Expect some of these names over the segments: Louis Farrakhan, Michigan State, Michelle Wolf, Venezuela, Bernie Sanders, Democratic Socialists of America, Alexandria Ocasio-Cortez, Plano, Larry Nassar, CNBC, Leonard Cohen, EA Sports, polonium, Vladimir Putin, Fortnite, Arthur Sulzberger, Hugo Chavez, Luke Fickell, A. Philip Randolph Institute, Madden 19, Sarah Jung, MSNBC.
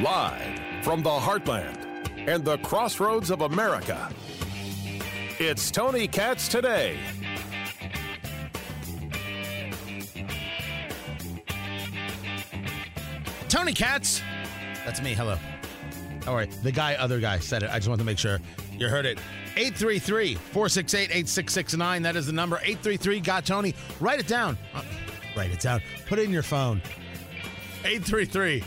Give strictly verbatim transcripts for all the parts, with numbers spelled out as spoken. Live from the heartland and the crossroads of America, it's Tony Katz Today. Tony Katz. That's me. Hello. All right. The guy, other guy said it. I just want to make sure you heard it. eight three three, four six eight, eight six six nine. That is the number. eight three three, got Tony. Write it down. Uh, write it down. Put it in your phone. eight three three,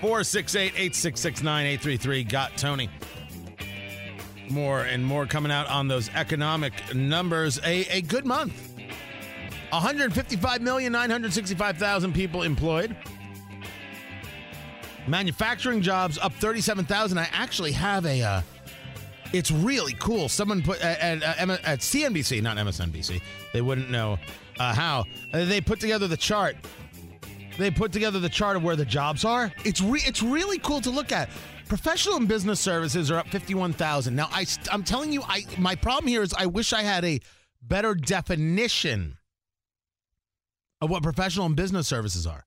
four six eight, eight six six nine. eight three three, got Tony. More and more coming out on those economic numbers. A, a good month. one hundred fifty-five million, nine hundred sixty-five thousand people employed. Manufacturing jobs up thirty-seven thousand. I actually have a, uh, it's really cool. Someone put at, at, at C N B C, not M S N B C, they wouldn't know uh, how. They put together the chart. They put together the chart of where the jobs are. It's re- it's really cool to look at. Professional and business services are up fifty-one thousand. Now, I, I'm telling you, I my problem here is I wish I had a better definition of what professional and business services are.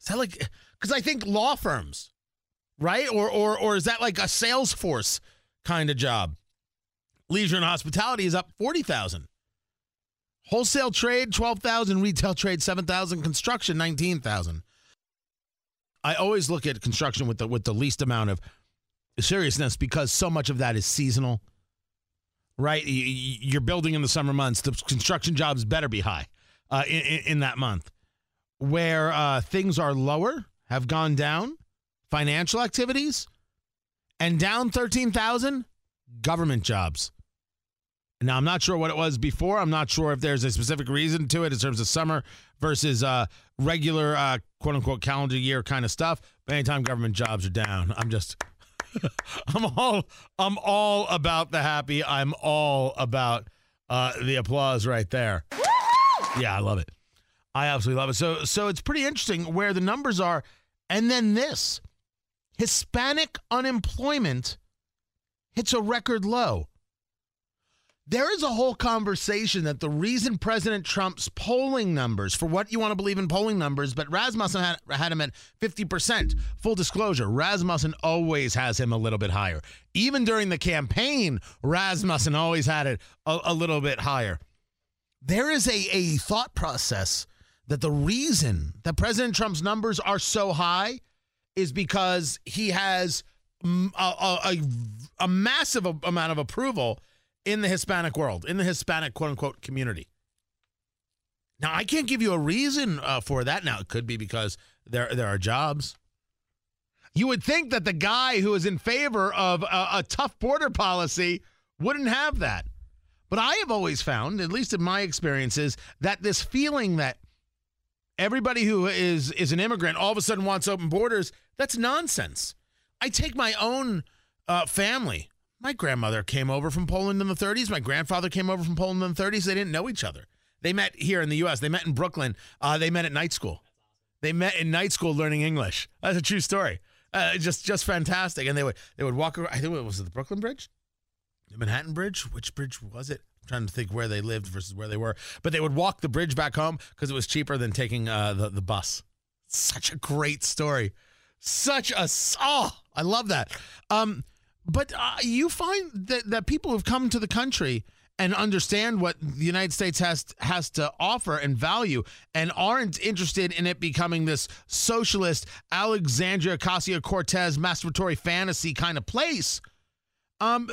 Is that like... Because I think law firms, right? Or or or is that like a Salesforce kind of job? Leisure and hospitality is up forty thousand. Wholesale trade, twelve thousand. Retail trade, seven thousand. Construction, nineteen thousand. I always look at construction with the with the least amount of seriousness because so much of that is seasonal, right? You're building in the summer months. The construction jobs better be high uh, in, in that month. Where uh, things are lower, have gone down, financial activities, and down thirteen thousand, government jobs. Now, I'm not sure what it was before. I'm not sure if there's a specific reason to it in terms of summer versus uh, regular, uh, quote-unquote, calendar year kind of stuff. But anytime government jobs are down, I'm just, I'm all, I'm all about the happy. I'm all about uh, the applause right there. Woo-hoo! Yeah, I love it. I absolutely love it. So so it's pretty interesting where the numbers are. And then this, Hispanic unemployment hits a record low. There is a whole conversation that the reason President Trump's polling numbers, for what you want to believe in polling numbers, but Rasmussen had, had him at fifty percent. Full disclosure, Rasmussen always has him a little bit higher. Even during the campaign, Rasmussen always had it a, a little bit higher. There is a, a thought process that the reason that President Trump's numbers are so high is because he has a, a, a massive amount of approval in the Hispanic world, in the Hispanic, quote-unquote, community. Now, I can't give you a reason uh, for that. Now, it could be because there, there are jobs. You would think that the guy who is in favor of a, a tough border policy wouldn't have that. But I have always found, at least in my experiences, that this feeling that everybody who is is an immigrant all of a sudden wants open borders, that's nonsense. I take my own uh, family. My grandmother came over from Poland in the thirties. My grandfather came over from Poland in the thirties. They didn't know each other. They met here in the U S. They met in Brooklyn. Uh, they met at night school. They met in night school learning English. That's a true story. Uh, just just fantastic. And they would they would walk around. I think it was the Brooklyn Bridge. The Manhattan Bridge? Which bridge was it? I'm trying to think where they lived versus where they were. But they would walk the bridge back home because it was cheaper than taking uh, the, the bus. Such a great story. Such a... Oh, I love that. Um, but uh, you find that, that people who've come to the country and understand what the United States has has to offer and value and aren't interested in it becoming this socialist, Alexandria Ocasio-Cortez, masturbatory fantasy kind of place... Um,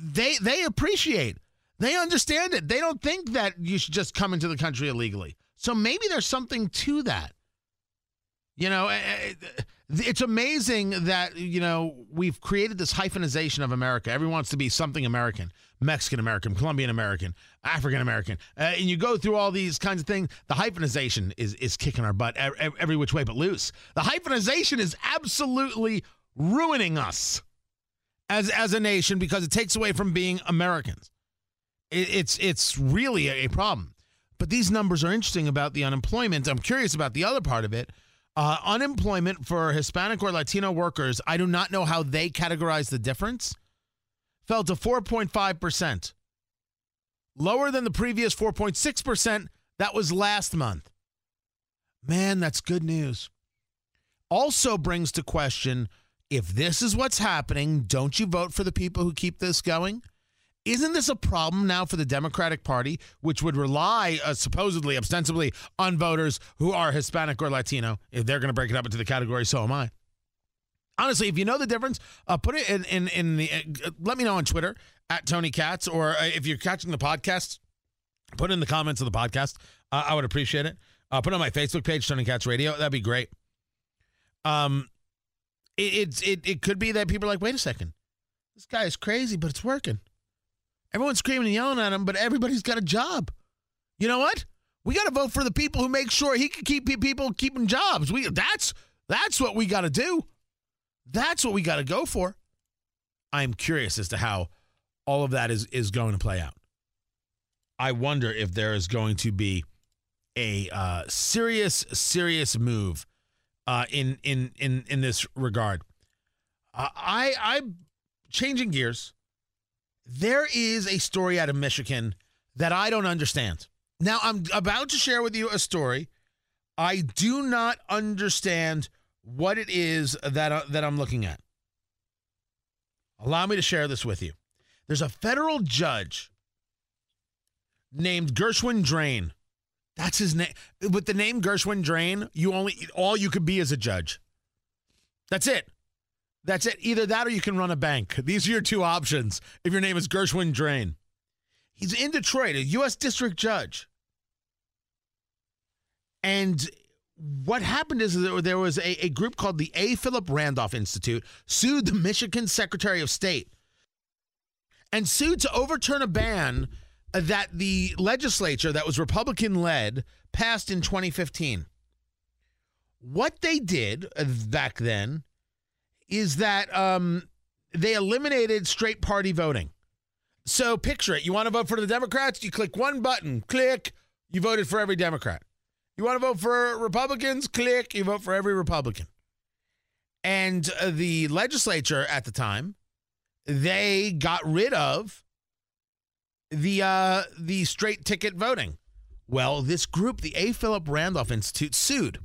they they appreciate, they understand it. They don't think that you should just come into the country illegally. So maybe there's something to that. You know, it's amazing that, you know, we've created this hyphenization of America. Everyone wants to be something American, Mexican American, Colombian American, African American. Uh, and you go through all these kinds of things. The hyphenization is, is kicking our butt every which way but loose. The hyphenization is absolutely ruining us. As as a nation, because it takes away from being Americans. It, it's it's really a problem. But these numbers are interesting about the unemployment. I'm curious about the other part of it. Uh, unemployment for Hispanic or Latino workers, I do not know how they categorize the difference, fell to four point five percent. Lower than the previous four point six percent. That was last month. Man, that's good news. Also brings to question, if this is what's happening, don't you vote for the people who keep this going? Isn't this a problem now for the Democratic Party, which would rely uh, supposedly, ostensibly, on voters who are Hispanic or Latino? If they're going to break it up into the category, so am I. Honestly, if you know the difference, uh, put it in, in, in the, uh, let me know on Twitter, at Tony Katz, or uh, if you're catching the podcast, put in the comments of the podcast. Uh, I would appreciate it. Uh, put it on my Facebook page, Tony Katz Radio. That'd be great. Um, it, it, it, it could be that people are like, wait a second, this guy is crazy, but it's working. Everyone's screaming and yelling at him, but everybody's got a job. You know what? We got to vote for the people who make sure he can keep people keeping jobs. We that's that's what we got to do. That's what we got to go for. I'm curious as to how all of that is is going to play out. I wonder if there is going to be a uh, serious, serious move uh, in in in in this regard. Uh, I I'm changing gears. There is a story out of Michigan that I don't understand. Now, I'm about to share with you a story. I do not understand what it is that, uh, that I'm looking at. Allow me to share this with you. There's a federal judge named Gershwin Drain. That's his name. With the name Gershwin Drain, you only all you could be is a judge. That's it. That's it. Either that or you can run a bank. These are your two options if your name is Gershwin Drain. He's in Detroit, a U S district judge. And what happened is there was a, a group called the A. Philip Randolph Institute sued the Michigan Secretary of State and sued to overturn a ban that the legislature that was Republican-led passed in twenty fifteen. What they did back then is that um, they eliminated straight party voting. So picture it. You want to vote for the Democrats? You click one button. Click. You voted for every Democrat. You want to vote for Republicans? Click. You vote for every Republican. And uh, the legislature at the time, they got rid of the uh, the straight ticket voting. Well, this group, the A. Philip Randolph Institute, sued.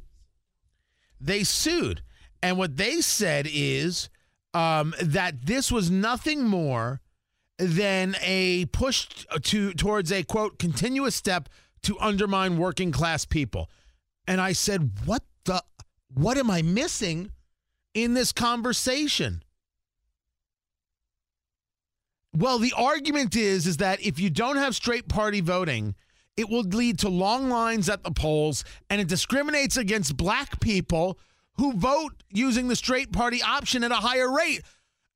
They sued. And what they said is um, that this was nothing more than a push to towards a, quote, continuous step to undermine working class people. And I said, what the, what am I missing in this conversation? Well, the argument is, is that if you don't have straight party voting, it will lead to long lines at the polls, and it discriminates against black people who vote using the straight party option at a higher rate.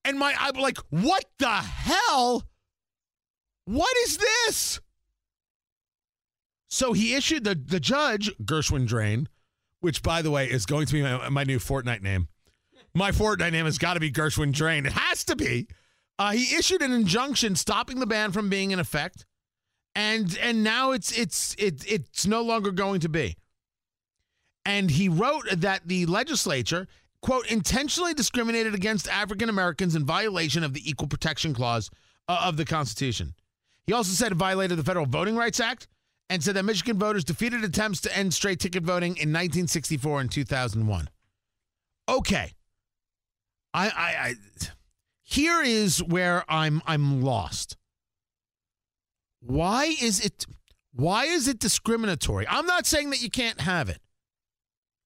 And my, I'm like, what the hell? What is this? So he issued the, the judge, Gershwin Drain, which, by the way, is going to be my, my new Fortnite name. My Fortnite name has got to be Gershwin Drain. It has to be. Uh, he issued an injunction stopping the ban from being in effect. And and now it's it's it, it's no longer going to be. And he wrote that the legislature, quote, intentionally discriminated against African Americans in violation of the Equal Protection Clause of the Constitution. He also said it violated the Federal Voting Rights Act and said that Michigan voters defeated attempts to end straight ticket voting in nineteen sixty-four and two thousand one. Okay. I, I, I here is where I'm I'm lost. Why is it why is it discriminatory? I'm not saying that you can't have it.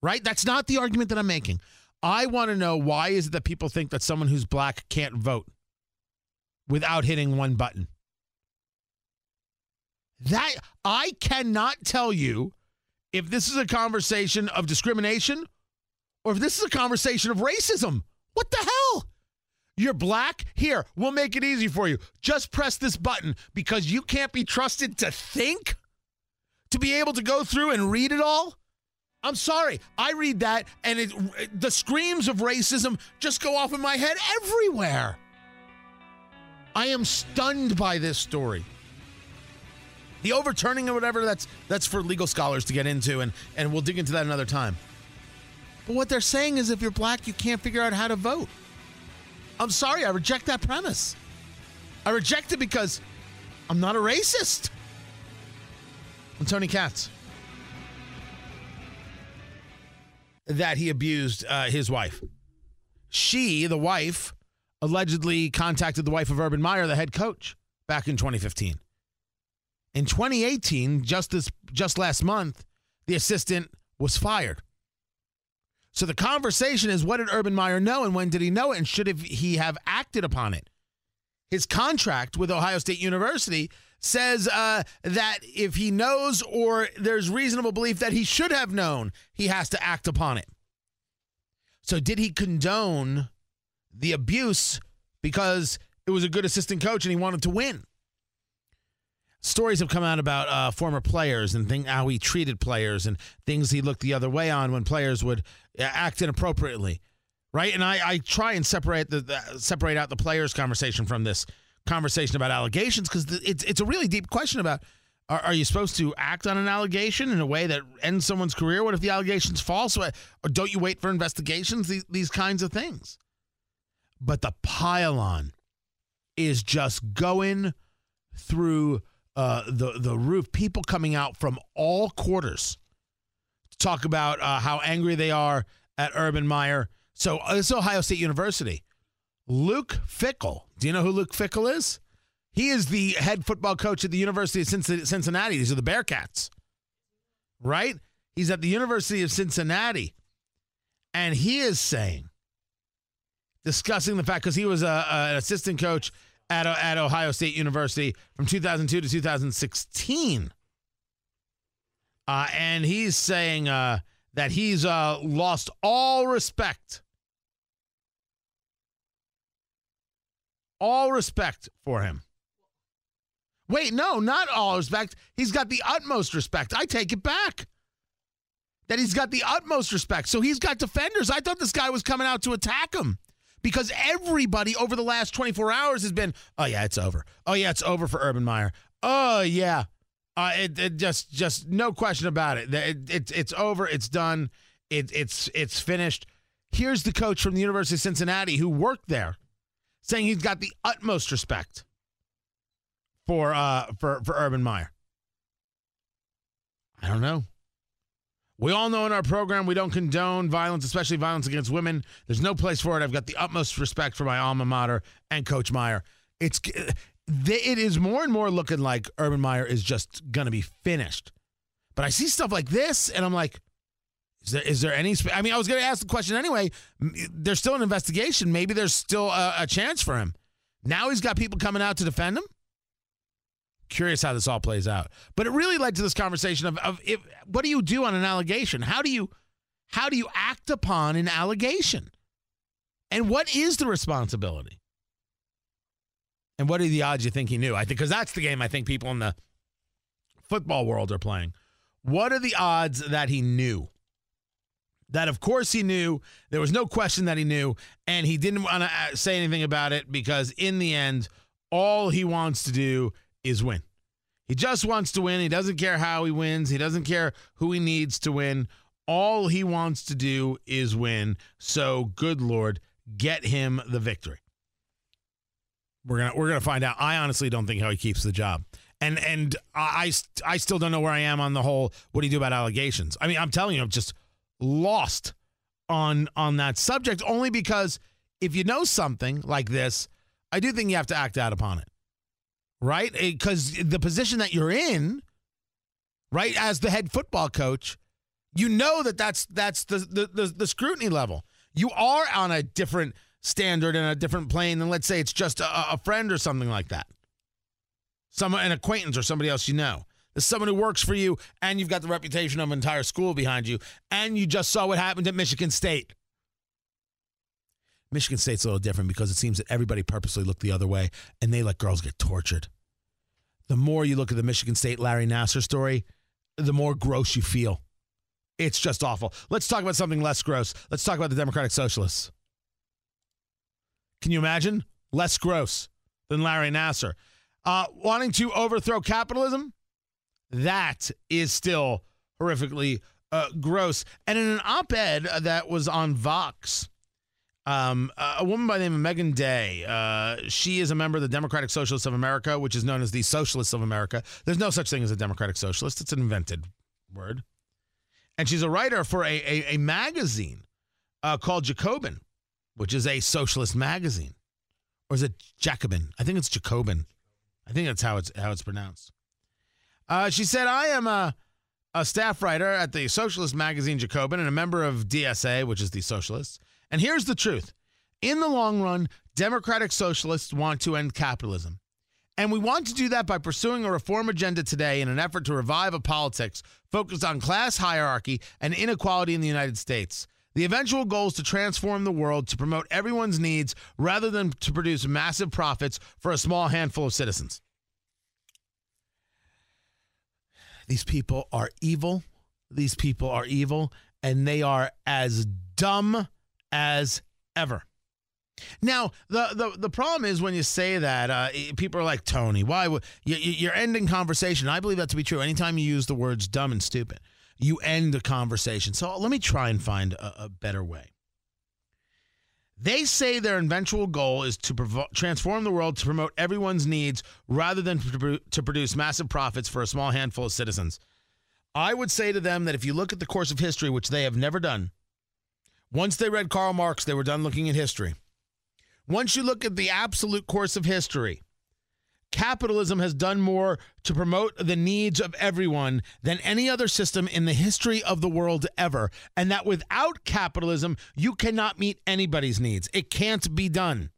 Right? That's not the argument that I'm making. I want to know, why is it that people think that someone who's black can't vote without hitting one button? That I cannot tell you if this is a conversation of discrimination or if this is a conversation of racism. What the hell? You're black? Here, we'll make it easy for you. Just press this button because you can't be trusted to think, to be able to go through and read it all. I'm sorry, I read that, and it, the screams of racism just go off in my head everywhere. I am stunned by this story. The overturning or whatever, that's that's for legal scholars to get into, and, and we'll dig into that another time. But what they're saying is if you're black, you can't figure out how to vote. I'm sorry, I reject that premise. I reject it because I'm not a racist. I'm Tony Katz. that he abused uh, his wife. She, the wife, allegedly contacted the wife of Urban Meyer, the head coach, back in twenty fifteen. In twenty eighteen, just this, just last month, the assistant was fired. So the conversation is, what did Urban Meyer know and when did he know it, and should he have acted upon it? His contract with Ohio State University says uh, that if he knows or there's reasonable belief that he should have known, he has to act upon it. So did he condone the abuse because it was a good assistant coach and he wanted to win? Stories have come out about uh, former players and thing, how he treated players and things he looked the other way on when players would act inappropriately, right? And I, I try and separate the, the separate out the players' conversation from this conversation about allegations, because it's it's a really deep question about, are, are you supposed to act on an allegation in a way that ends someone's career? What if the allegation's false? Or don't you wait for investigations? These, these kinds of things. But the pile-on is just going through Uh, the, the roof, people coming out from all quarters to talk about uh, how angry they are at Urban Meyer. So uh, this is Ohio State University. Luke Fickell. Do you know who Luke Fickell is? He is the head football coach at the University of Cincinnati. These are the Bearcats, right? He's at the University of Cincinnati. And he is saying, discussing the fact, because he was a, a, an assistant coach At, at Ohio State University from two thousand two to two thousand sixteen. Uh, and he's saying uh, that he's uh, lost all respect. All respect for him. Wait, no, not all respect. He's got the utmost respect. I take it back. That he's got the utmost respect. So he's got defenders. I thought this guy was coming out to attack him, because everybody over the last twenty-four hours has been, oh, yeah, it's over. Oh, yeah, it's over for Urban Meyer. Oh, yeah. Uh, it, it just, just no question about it. It, it it's over. It's done. It, it's, it's finished. Here's the coach from the University of Cincinnati who worked there saying he's got the utmost respect for, uh, for, for Urban Meyer. I don't know. We all know in our program we don't condone violence, especially violence against women. There's no place for it. I've got the utmost respect for my alma mater and Coach Meyer. It's, it is more and more looking like Urban Meyer is just going to be finished. But I see stuff like this, and I'm like, is there, is there any – I mean, I was going to ask the question anyway. There's still an investigation. Maybe there's still a, a chance for him. Now he's got people coming out to defend him. Curious how this all plays out, but it really led to this conversation of, of if, what do you do on an allegation? How do you, how do you act upon an allegation, and what is the responsibility? And what are the odds you think he knew? I think because that's the game I think people in the football world are playing. What are the odds that he knew? That of course he knew. There was no question that he knew, and he didn't want to say anything about it because in the end, all he wants to do is win. He just wants to win. He doesn't care how he wins. He doesn't care who he needs to win. All he wants to do is win. So, good Lord, get him the victory. We're gonna we're gonna find out. I honestly don't think how he keeps the job, and and I I still don't know where I am on the whole. What do you do about allegations? I mean, I'm telling you, I'm just lost on on that subject. Only because if you know something like this, I do think you have to act out upon it. Right? Because the position that you're in, right, as the head football coach, you know that that's, that's the, the, the, the scrutiny level. You are on a different standard and a different plane than, let's say, it's just a, a friend or something like that. Some, an acquaintance or somebody else you know. There's someone who works for you, and you've got the reputation of an entire school behind you, and you just saw what happened at Michigan State. Michigan State's a little different because it seems that everybody purposely looked the other way, and they let girls get tortured. The more you look at the Michigan State Larry Nassar story, the more gross you feel. It's just awful. Let's talk about something less gross. Let's talk about the Democratic Socialists. Can you imagine? Less gross than Larry Nassar. Uh, wanting to overthrow capitalism? That is still horrifically uh, gross. And in an op-ed that was on Vox, Um, a woman by the name of Megan Day, uh, she is a member of the Democratic Socialists of America, which is known as the Socialists of America. There's no such thing as a Democratic Socialist. It's an invented word. And she's a writer for a, a, a magazine uh, called Jacobin, which is a socialist magazine. Or is it Jacobin? I think it's Jacobin. I think that's how it's how it's pronounced. Uh, she said, I am a, a staff writer at the socialist magazine Jacobin and a member of D S A, which is the socialists. And here's the truth. In the long run, democratic socialists want to end capitalism. And we want to do that by pursuing a reform agenda today in an effort to revive a politics focused on class hierarchy and inequality in the United States. The eventual goal is to transform the world to promote everyone's needs rather than to produce massive profits for a small handful of citizens. These people are evil. These people are evil, and they are as dumb as ever. Now, the, the, the problem is when you say that, uh, people are like, Tony, why would you, you're ending conversation? I believe that to be true. Anytime you use the words dumb and stupid, you end the conversation. So let me try and find a, a better way. They say their eventual goal is to provo- transform the world to promote everyone's needs rather than to, to produce massive profits for a small handful of citizens. I would say to them that if you look at the course of history, which they have never done, once they read Karl Marx, they were done looking at history. Once you look at the absolute course of history, capitalism has done more to promote the needs of everyone than any other system in the history of the world ever, and that without capitalism, you cannot meet anybody's needs. It can't be done.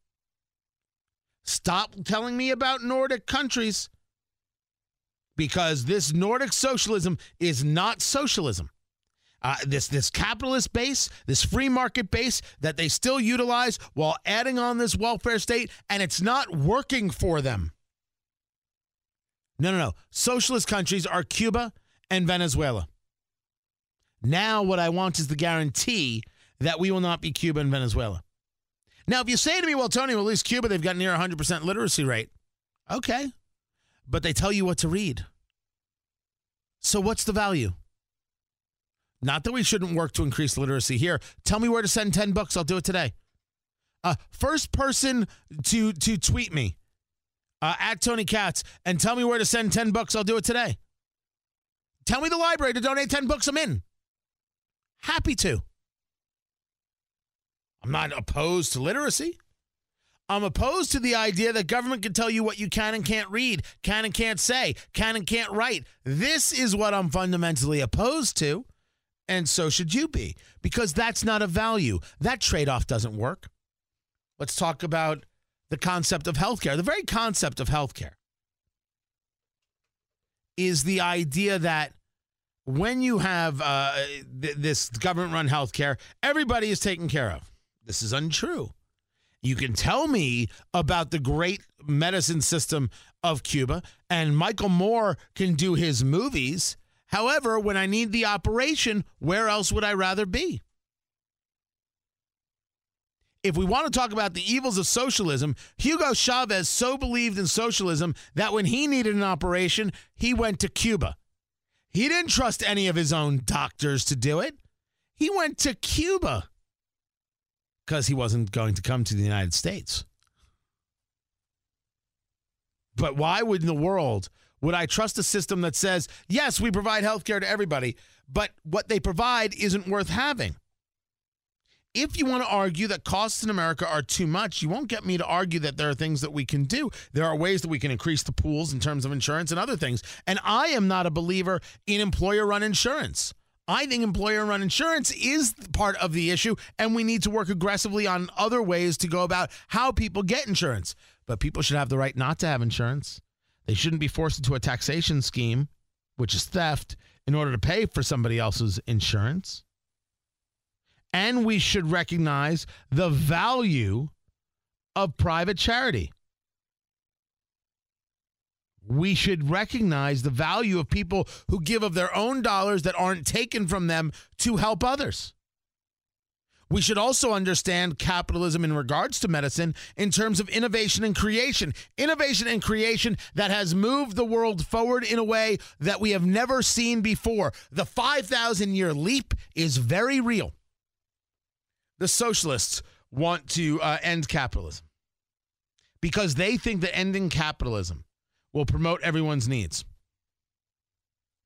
Stop telling me about Nordic countries, because this Nordic socialism is not socialism. Uh, this this capitalist base, this free market base that they still utilize while adding on this welfare state, and it's not working for them. No, no, no. Socialist countries are Cuba and Venezuela. Now what I want is the guarantee that we will not be Cuba and Venezuela. Now, if you say to me, well, Tony, well, at least Cuba, they've got near one hundred percent literacy rate. Okay. But they tell you what to read. So what's the value? Not that we shouldn't work to increase literacy here. Tell me where to send ten bucks. I'll do it today. Uh, first person to to tweet me uh, at Tony Katz and tell me where to send ten bucks. I'll do it today. Tell me the library to donate ten bucks. I'm in. Happy to. I'm not opposed to literacy. I'm opposed to the idea that government can tell you what you can and can't read, can and can't say, can and can't write. This is what I'm fundamentally opposed to. And so should you be, because that's not a value. That trade-off doesn't work. Let's talk about the concept of healthcare. The very concept of healthcare is the idea that when you have uh, th- this government-run healthcare, everybody is taken care of. This is untrue. You can tell me about the great medicine system of Cuba, and Michael Moore can do his movies. However, when I need the operation, where else would I rather be? If we want to talk about the evils of socialism, Hugo Chavez so believed in socialism that when he needed an operation, he went to Cuba. He didn't trust any of his own doctors to do it. He went to Cuba because he wasn't going to come to the United States. But why would in the world would I trust a system that says, yes, we provide healthcare to everybody, but what they provide isn't worth having? If you want to argue that costs in America are too much, you won't get me to argue that there are things that we can do. There are ways that we can increase the pools in terms of insurance and other things. And I am not a believer in employer-run insurance. I think employer-run insurance is part of the issue, and we need to work aggressively on other ways to go about how people get insurance. But people should have the right not to have insurance. They shouldn't be forced into a taxation scheme, which is theft, in order to pay for somebody else's insurance. And we should recognize the value of private charity. We should recognize the value of people who give of their own dollars that aren't taken from them to help others. We should also understand capitalism in regards to medicine in terms of innovation and creation. Innovation and creation that has moved the world forward in a way that we have never seen before. The five thousand year leap is very real. The socialists want to uh, end capitalism because they think that ending capitalism will promote everyone's needs.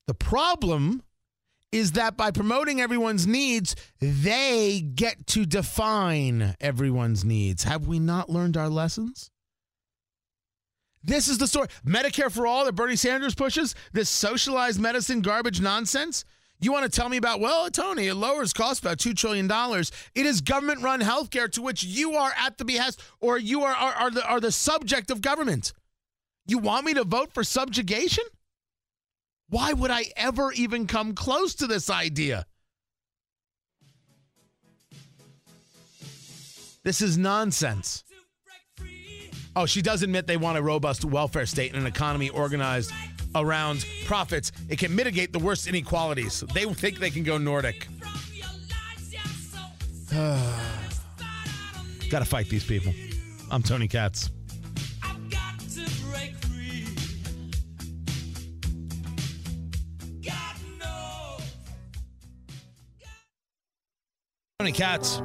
The problem is that by promoting everyone's needs, they get to define everyone's needs. Have we not learned our lessons? This is the story. Medicare for all that Bernie Sanders pushes, this socialized medicine garbage nonsense. You want to tell me about, well, Tony, it lowers costs about two trillion dollars. It is government-run healthcare to which you are at the behest, or you are, are, are, the, are the subject of government. You want me to vote for subjugation? Why would I ever even come close to this idea? This is nonsense. Oh, she does admit they want a robust welfare state and an economy organized around profits. It can mitigate the worst inequalities. They think they can go Nordic. Gotta fight these people. I'm Tony Katz. Tony Katz.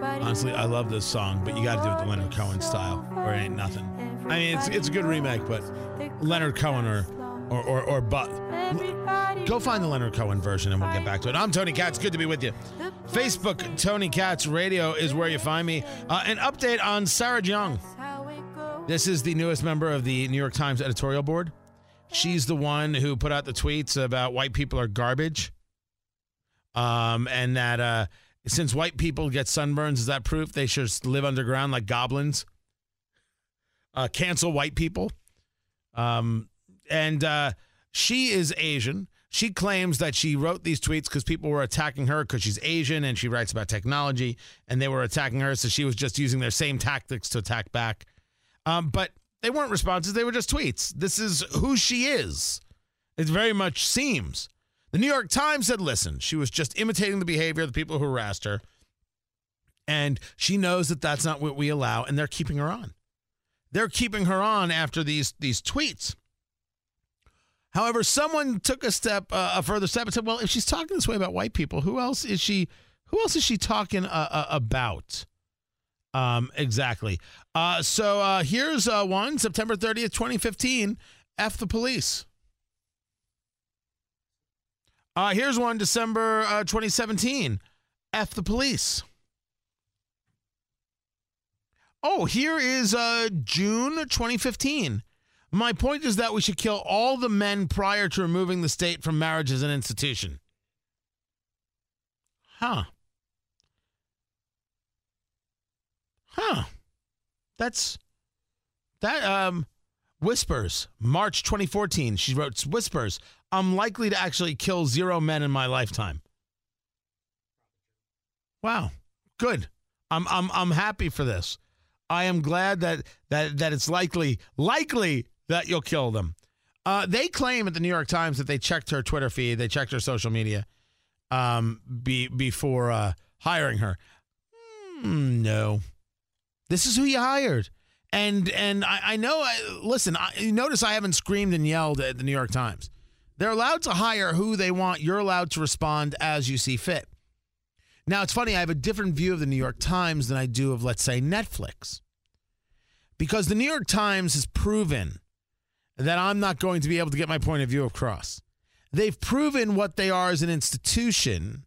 Honestly, I love this song, but you got to do it the Leonard Cohen style, or it ain't nothing. I mean, it's it's a good remake, but Leonard Cohen or or or, or but go find the Leonard Cohen version, and we'll get back to it. I'm Tony Katz. Good to be with you. Facebook Tony Katz Radio is where you find me. Uh, an update on Sarah Jung. This is the newest member of the New York Times editorial board. She's the one who put out the tweets about white people are garbage. Um, and that uh, since white people get sunburns, is that proof they should live underground like goblins? Uh, cancel white people. Um, and uh, she is Asian. She claims that she wrote these tweets because people were attacking her because she's Asian and she writes about technology, and they were attacking her, so she was just using their same tactics to attack back. Um, but they weren't responses. They were just tweets. This is who she is. It very much seems. The New York Times said, listen, she was just imitating the behavior of the people who harassed her, and she knows that that's not what we allow, and they're keeping her on. They're keeping her on after these, these tweets. However, someone took a step, uh, a further step and said, well, if she's talking this way about white people, who else is she, who else is she talking uh, uh, about? Um, exactly. Uh, so uh, here's uh, one, September thirtieth, twenty fifteen, F the police. Uh, here's one, December uh, twenty seventeen, F the police. Oh, here is uh, June twenty fifteen. My point is that we should kill all the men prior to removing the state from marriage as an institution. Huh. Huh. That's, that, um, Whispers, March twenty fourteen. She wrote, Whispers, I'm likely to actually kill zero men in my lifetime. Wow, good. I'm I'm I'm happy for this. I am glad that that that it's likely likely that you'll kill them. Uh, they claim at the New York Times that they checked her Twitter feed, they checked her social media, um, be, before uh, hiring her. Mm, no, this is who you hired. And and I, I know. I, listen, I, notice I haven't screamed and yelled at the New York Times. They're allowed to hire who they want. You're allowed to respond as you see fit. Now, it's funny. I have a different view of the New York Times than I do of, let's say, Netflix. Because the New York Times has proven that I'm not going to be able to get my point of view across. They've proven what they are as an institution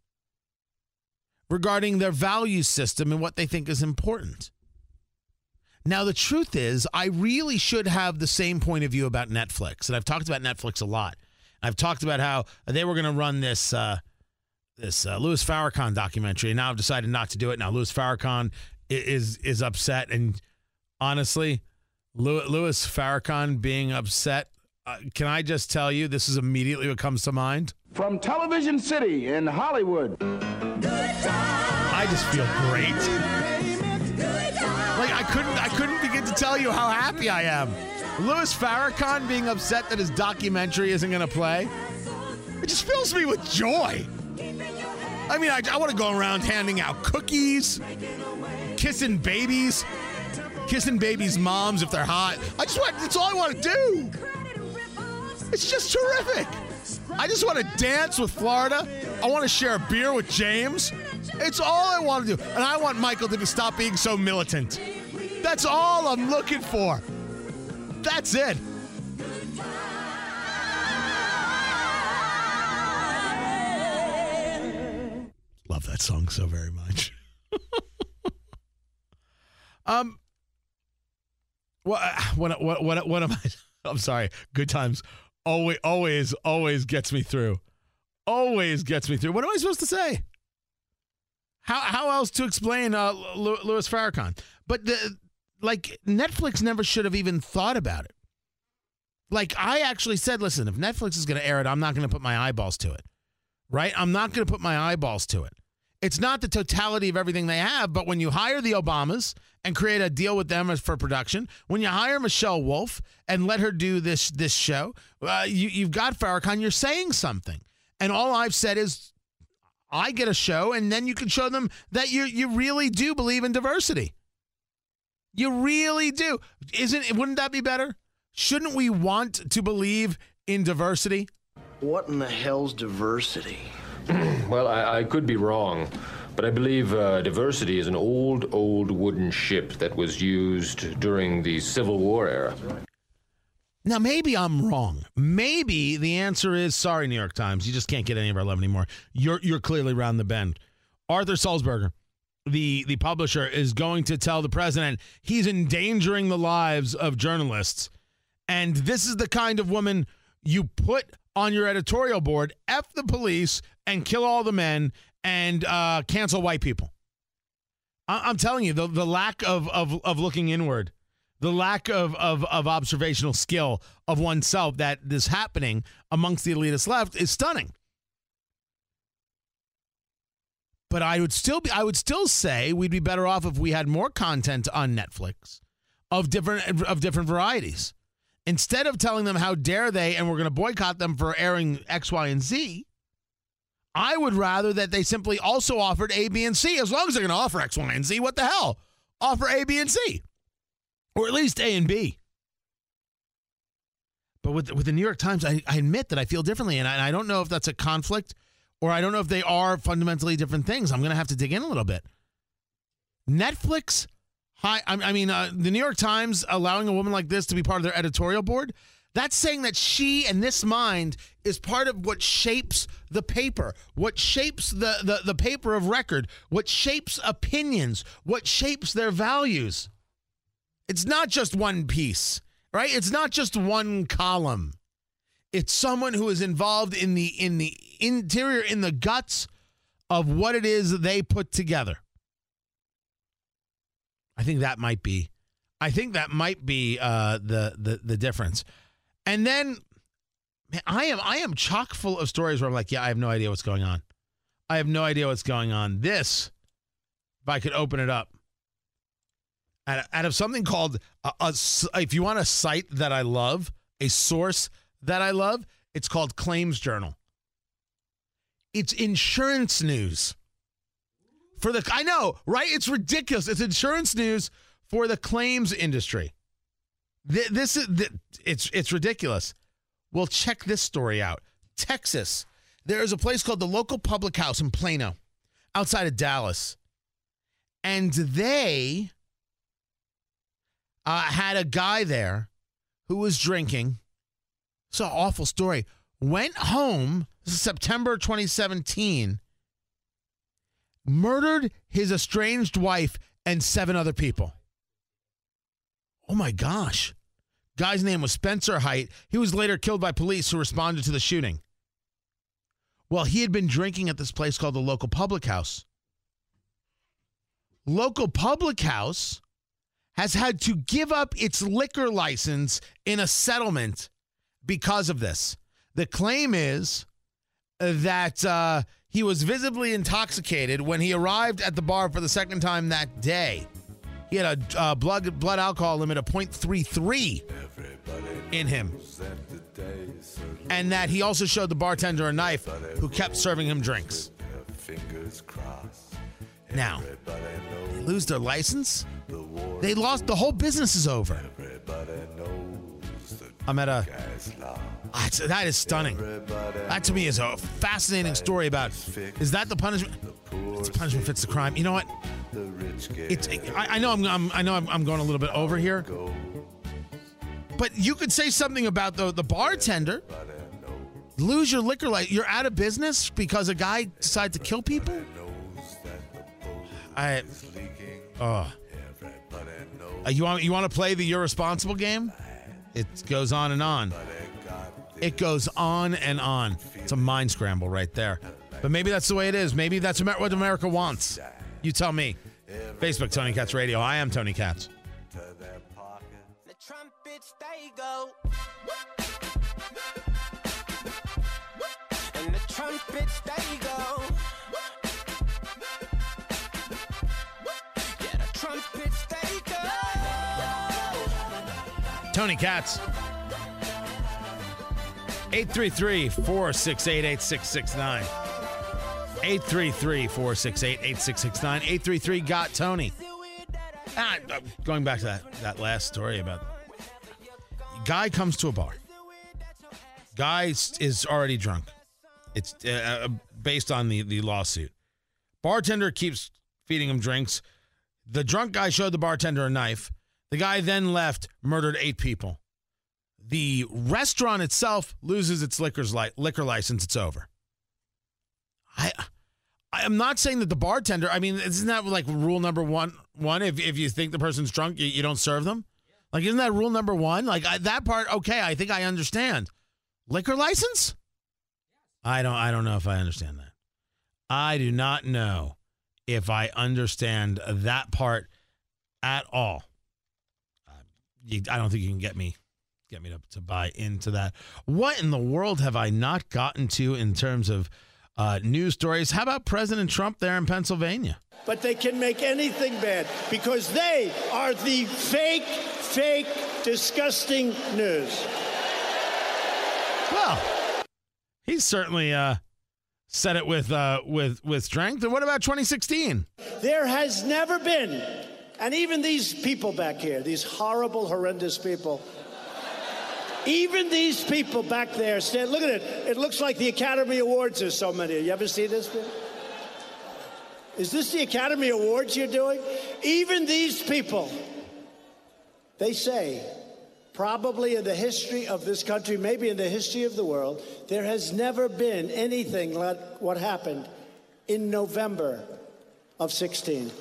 regarding their value system and what they think is important. Now, the truth is, I really should have the same point of view about Netflix. And I've talked about Netflix a lot. I've talked about how they were going to run this uh, this uh, Louis Farrakhan documentary, and now I've decided not to do it. Now Louis Farrakhan is is upset, and honestly, Louis Farrakhan being upset, uh, can I just tell you, this is immediately what comes to mind. From Television City in Hollywood. I just feel great. Like I couldn't I couldn't begin to tell you how happy I am. Louis Farrakhan being upset that his documentary isn't going to play, it just fills me with joy. I mean, I, I want to go around handing out cookies, kissing babies, kissing babies' moms if they're hot. I just want, that's all I want to do. It's just terrific. I just want to dance with Florida. I want to share a beer with James. It's all I want to do. And I want Michael to stop being so militant. That's all I'm looking for. That's it. love that song so very much. um, what, what, what, what, what am I? I'm sorry. Good times always, always, always gets me through. Always gets me through. What am I supposed to say? How how else to explain uh, Louis Farrakhan? But the like Netflix never should have even thought about it. Like I actually said, listen, if Netflix is going to air it, I'm not going to put my eyeballs to it, right? I'm not going to put my eyeballs to it. It's not the totality of everything they have, but when you hire the Obamas and create a deal with them for production, when you hire Michelle Wolf and let her do this this show, uh, you you've got Farrakhan. You're saying something, and all I've said is, I get a show, and then you can show them that you you really do believe in diversity. You really do. Isn't wouldn't that be better? Shouldn't we want to believe in diversity? What in the hell's diversity? Well, I, I could be wrong, but I believe uh, diversity is an old, old wooden ship that was used during the Civil War era. Now, maybe I'm wrong. Maybe the answer is, sorry, New York Times, you just can't get any of our love anymore. You're you're clearly round the bend. Arthur Sulzberger, the, the publisher, is going to tell the president he's endangering the lives of journalists. And this is the kind of woman you put on your editorial board, F the police, and kill all the men, and uh, cancel white people. I- I'm telling you, the, the lack of, of, of looking inward, the lack of, of, of observational skill of oneself that is happening amongst the elitist left is stunning. But I would still be, I would still say we'd be better off if we had more content on Netflix of different of different varieties. Instead of telling them how dare they and we're going to boycott them for airing X, Y, and Z, I would rather that they simply also offered A, B, and C. As long as they're going to offer X, Y, and Z, what the hell? Offer A, B, and C. Or at least A and B. But with, with the New York Times, I, I admit that I feel differently, and I, and I don't know if that's a conflict or I don't know if they are fundamentally different things. I'm going to have to dig in a little bit. Netflix, hi, I, I mean, uh, the New York Times allowing a woman like this to be part of their editorial board, that's saying that she and this mind is part of what shapes the paper, what shapes the, the, the paper of record, what shapes opinions, what shapes their values. It's not just one piece, right? It's not just one column. It's someone who is involved in the in the interior, in the guts of what it is they put together. I think that might be, I think that might be uh, the the the difference. And then, man, I am I am chock full of stories where I'm like, yeah, I have no idea what's going on. I have no idea what's going on. This, if I could open it up. Out of something called, a, a, if you want a site that I love, a source that I love, it's called Claims Journal. It's insurance news for the, I know, right? It's ridiculous. It's insurance news for the claims industry. This, this is, this, it's, it's ridiculous. Well, check this story out. Texas. There is a place called the Local Public House in Plano, outside of Dallas. And they... Uh, had a guy there who was drinking. It's an awful story. Went home, this is September twenty seventeen, murdered his estranged wife and seven other people. Oh, my gosh. Guy's name was Spencer Height. He was later killed by police who responded to the shooting. Well, he had been drinking at this place called the Local Public House. Local Public House has had to give up its liquor license in a settlement because of this. The claim is that uh, he was visibly intoxicated when he arrived at the bar for the second time that day. He had a uh, blood blood alcohol limit of point three three in him. And that he also showed the bartender a knife who kept serving him drinks. Now, they lose their license? They lost, the whole business is over. I'm at a, that is stunning. That to me is a fascinating story about, is that the punishment? It's punishment fits the crime. You know what? It's, I, I know I'm, I'm I know I'm, I'm going a little bit over here, but you could say something about the, the bartender. Lose your liquor license. You're out of business because a guy decided to kill people? I. Oh. Uh, you want you want to play the irresponsible game? It goes on and on. It goes on and on. It's a mind scramble right there. But maybe that's the way it is. Maybe that's what America wants. You tell me. Facebook, Tony Katz Radio. I am Tony Katz. The trumpets, they go. And the trumpets, they go. Yeah, the trumpets, they go. Tony Katz. eight three three, four six eight, eight six six nine. eight three three, four six eight, eight six six nine. eight three three, got Tony. Ah, going back to that, that last story about... Guy comes to a bar. Guy is already drunk. It's uh, based on the, the lawsuit. Bartender keeps feeding him drinks. The drunk guy showed the bartender a knife. The guy then left, murdered eight people. The restaurant itself loses its liquor's li- liquor license. It's over. I, I am not saying that the bartender. I mean, isn't that like rule number one? One, if if you think the person's drunk, you, you don't serve them. Like, isn't that rule number one? Like I, that part, okay, I think I understand. Liquor license? I don't. I don't know if I understand that. I do not know if I understand that part at all. Uh, you, I don't think you can get me. Get me to, to buy into that. What in the world have I not gotten to in terms of uh, news stories? How about President Trump there in Pennsylvania? But they can make anything bad because they are the fake, fake, disgusting news. Well, he's certainly uh, said it with uh, with with strength. And what about twenty sixteen? There has never been, and even these people back here, these horrible, horrendous people. Even these people back there stand. Look at it. It looks like the Academy Awards. There's so many. You ever see this? Is this the Academy Awards you're doing? Even these people, they say, probably in the history of this country, maybe in the history of the world, there has never been anything like what happened in November of sixteen.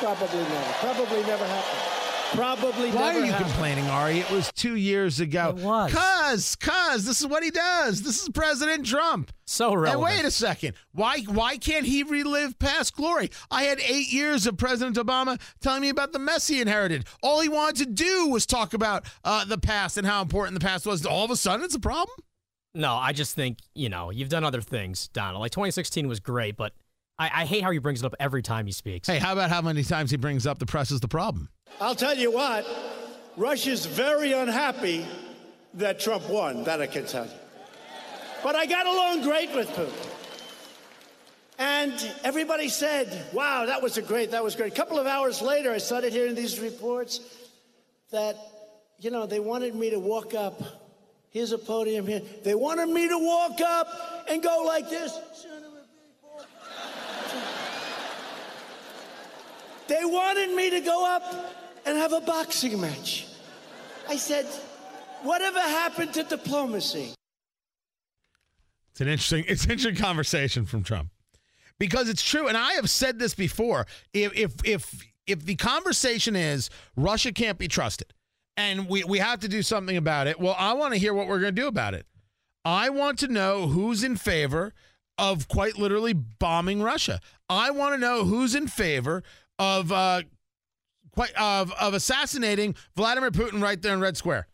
Probably never. Probably never happened. Probably Why never are you happened. Complaining, Ari? It was two years ago. It was. Cause, cause, this is what he does. This is President Trump. So relevant. And wait a second. Why why can't he relive past glory? I had eight years of President Obama telling me about the mess he inherited. All he wanted to do was talk about uh, the past and how important the past was. All of a sudden, it's a problem? No, I just think, you know, you've done other things, Donald. Like, twenty sixteen was great, but I, I hate how he brings it up every time he speaks. Hey, how about how many times he brings up the press is the problem? I'll tell you what, Russia's very unhappy that Trump won. That I can tell you. But I got along great with Putin. And everybody said, wow, that was a great, that was great. A couple of hours later, I started hearing these reports that, you know, they wanted me to walk up. Here's a podium here. They wanted me to walk up and go like this. They wanted me to go up and have a boxing match. I said, whatever happened to diplomacy? It's an interesting, it's an interesting conversation from Trump. Because it's true, and I have said this before, if if if, if the conversation is Russia can't be trusted and we, we have to do something about it, well, I want to hear what we're going to do about it. I want to know who's in favor of quite literally bombing Russia. I want to know who's in favor Of uh, of of assassinating Vladimir Putin right there in Red Square.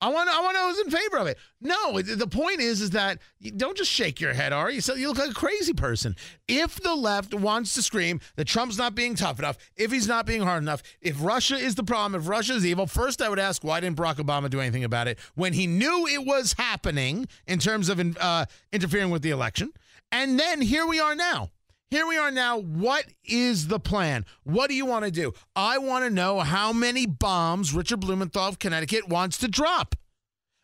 I want I want to know who's in favor of it. No, the point is is that you don't just shake your head, Ari. You so you look like a crazy person. If the left wants to scream that Trump's not being tough enough, if he's not being hard enough, if Russia is the problem, if Russia is evil, first I would ask why didn't Barack Obama do anything about it when he knew it was happening in terms of uh, interfering with the election. And then here we are now. Here we are now. What is the plan? What do you want to do? I want to know how many bombs Richard Blumenthal of Connecticut wants to drop.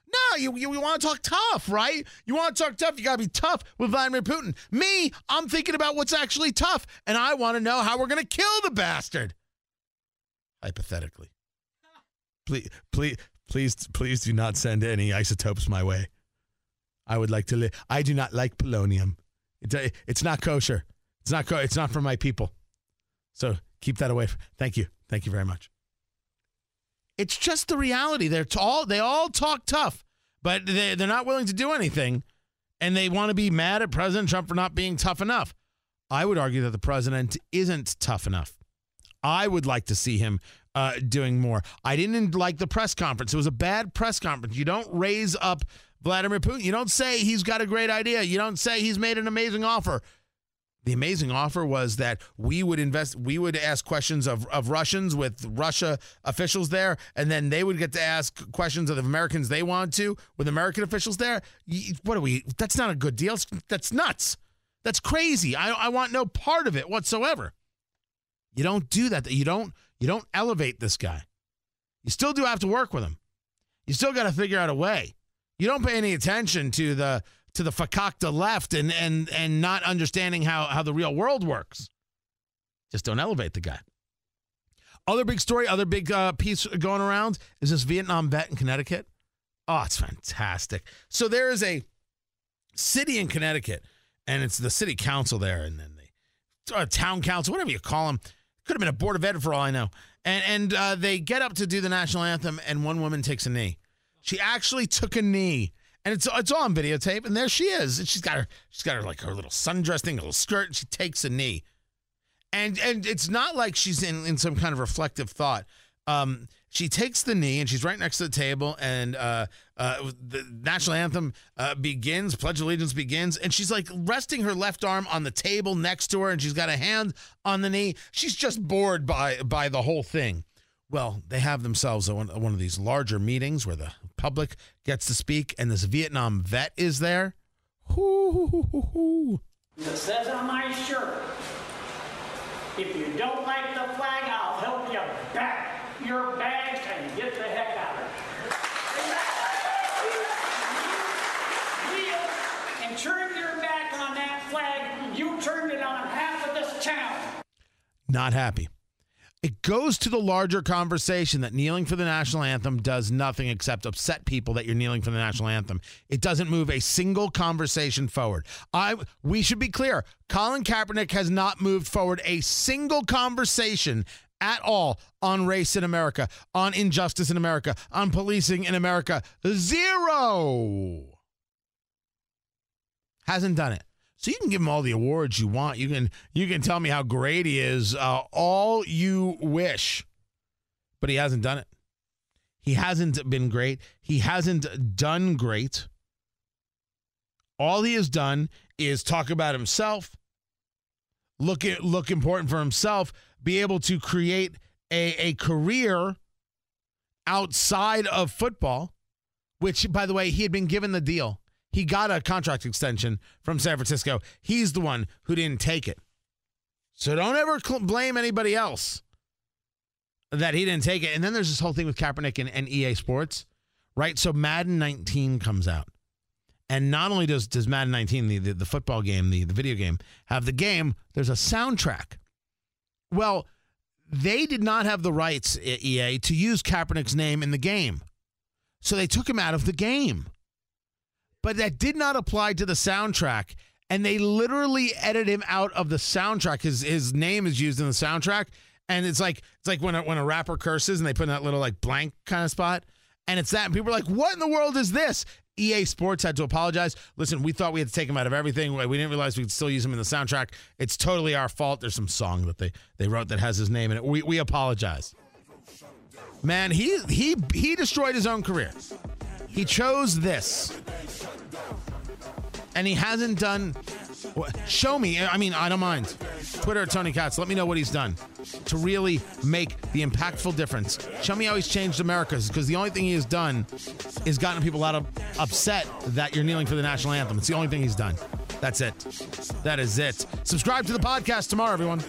No, you, you, you want to talk tough, right? You want to talk tough. You got to be tough with Vladimir Putin. Me, I'm thinking about what's actually tough, and I want to know how we're going to kill the bastard. Hypothetically. Please, please, please, please do not send any isotopes my way. I would like to live. I do not like polonium. It's, it's not kosher. It's not. It's not for my people. So keep that away. Thank you. Thank you very much. It's just the reality. They're all, they all talk tough, but they, they're not willing to do anything, and they want to be mad at President Trump for not being tough enough. I would argue that the president isn't tough enough. I would like to see him uh, doing more. I didn't like the press conference. It was a bad press conference. You don't raise up Vladimir Putin. You don't say he's got a great idea. You don't say he's made an amazing offer. The amazing offer was that we would invest, we would ask questions of, of Russians with Russia officials there, and then they would get to ask questions of the Americans they want to with American officials there. What are we? That's not a good deal. That's nuts. That's crazy. I, I want no part of it whatsoever. You don't do that. You don't. You don't elevate this guy. You still do have to work with him. You still got to figure out a way. You don't pay any attention to the. to the fakakta left and and and not understanding how, how the real world works. Just don't elevate the guy. Other big story, other big uh, piece going around is this Vietnam vet in Connecticut. Oh, it's fantastic. So there is a city in Connecticut, and it's the city council there, and then the uh, town council, whatever you call them. Could have been a board of ed for all I know. And, and uh, they get up to do the national anthem, and one woman takes a knee. She actually took a knee. And it's it's all on videotape, and there she is. And she's got her she's got her like her little sundress thing, a little skirt, and she takes a knee. And and it's not like she's in, in some kind of reflective thought. Um, she takes the knee, and she's right next to the table, and uh, uh, the national anthem uh, begins, Pledge of Allegiance begins, and she's like resting her left arm on the table next to her, and she's got a hand on the knee. She's just bored by by the whole thing. Well, they have themselves one of these larger meetings where the public gets to speak, and this Vietnam vet is there. Hoo-hoo-hoo-hoo-hoo. It says on my shirt, if you don't like the flag, I'll help you pack your bags and get the heck out of it. And turn your back on that flag. You turned it on half of this town. Not happy. It goes to the larger conversation that kneeling for the national anthem does nothing except upset people that you're kneeling for the national anthem. It doesn't move a single conversation forward. I we should be clear. Colin Kaepernick has not moved forward a single conversation at all on race in America, on injustice in America, on policing in America. Zero. Hasn't done it. So you can give him all the awards you want. You can you can tell me how great he is uh, all you wish. But he hasn't done it. He hasn't been great. He hasn't done great. All he has done is talk about himself, look at, look important for himself, be able to create a, a career outside of football, which, by the way, he had been given the deal. He got a contract extension from San Francisco. He's the one who didn't take it. So don't ever cl- blame anybody else that he didn't take it. And then there's this whole thing with Kaepernick and, and E A Sports, right? So Madden nineteen comes out. And not only does, does Madden nineteen, the, the, the football game, the, the video game, have the game, there's a soundtrack. Well, they did not have the rights, E A, to use Kaepernick's name in the game. So they took him out of the game. But that did not apply to the soundtrack, and they literally edited him out of the soundtrack. His his name is used in the soundtrack, and it's like it's like when a, when a rapper curses and they put in that little like blank kind of spot, and it's that. And people are like, "What in the world is this?" E A Sports had to apologize. Listen, we thought we had to take him out of everything. We didn't realize we could still use him in the soundtrack. It's totally our fault. There's some song that they they wrote that has his name in it. We we apologize. Man, he he he destroyed his own career. He chose this. And he hasn't done... Show me. I mean, I don't mind. Twitter at Tony Katz. Let me know what he's done to really make the impactful difference. Show me how he's changed America, because the only thing he has done is gotten people out of upset that you're kneeling for the national anthem. It's the only thing he's done. That's it. That is it. Subscribe to the podcast tomorrow, everyone.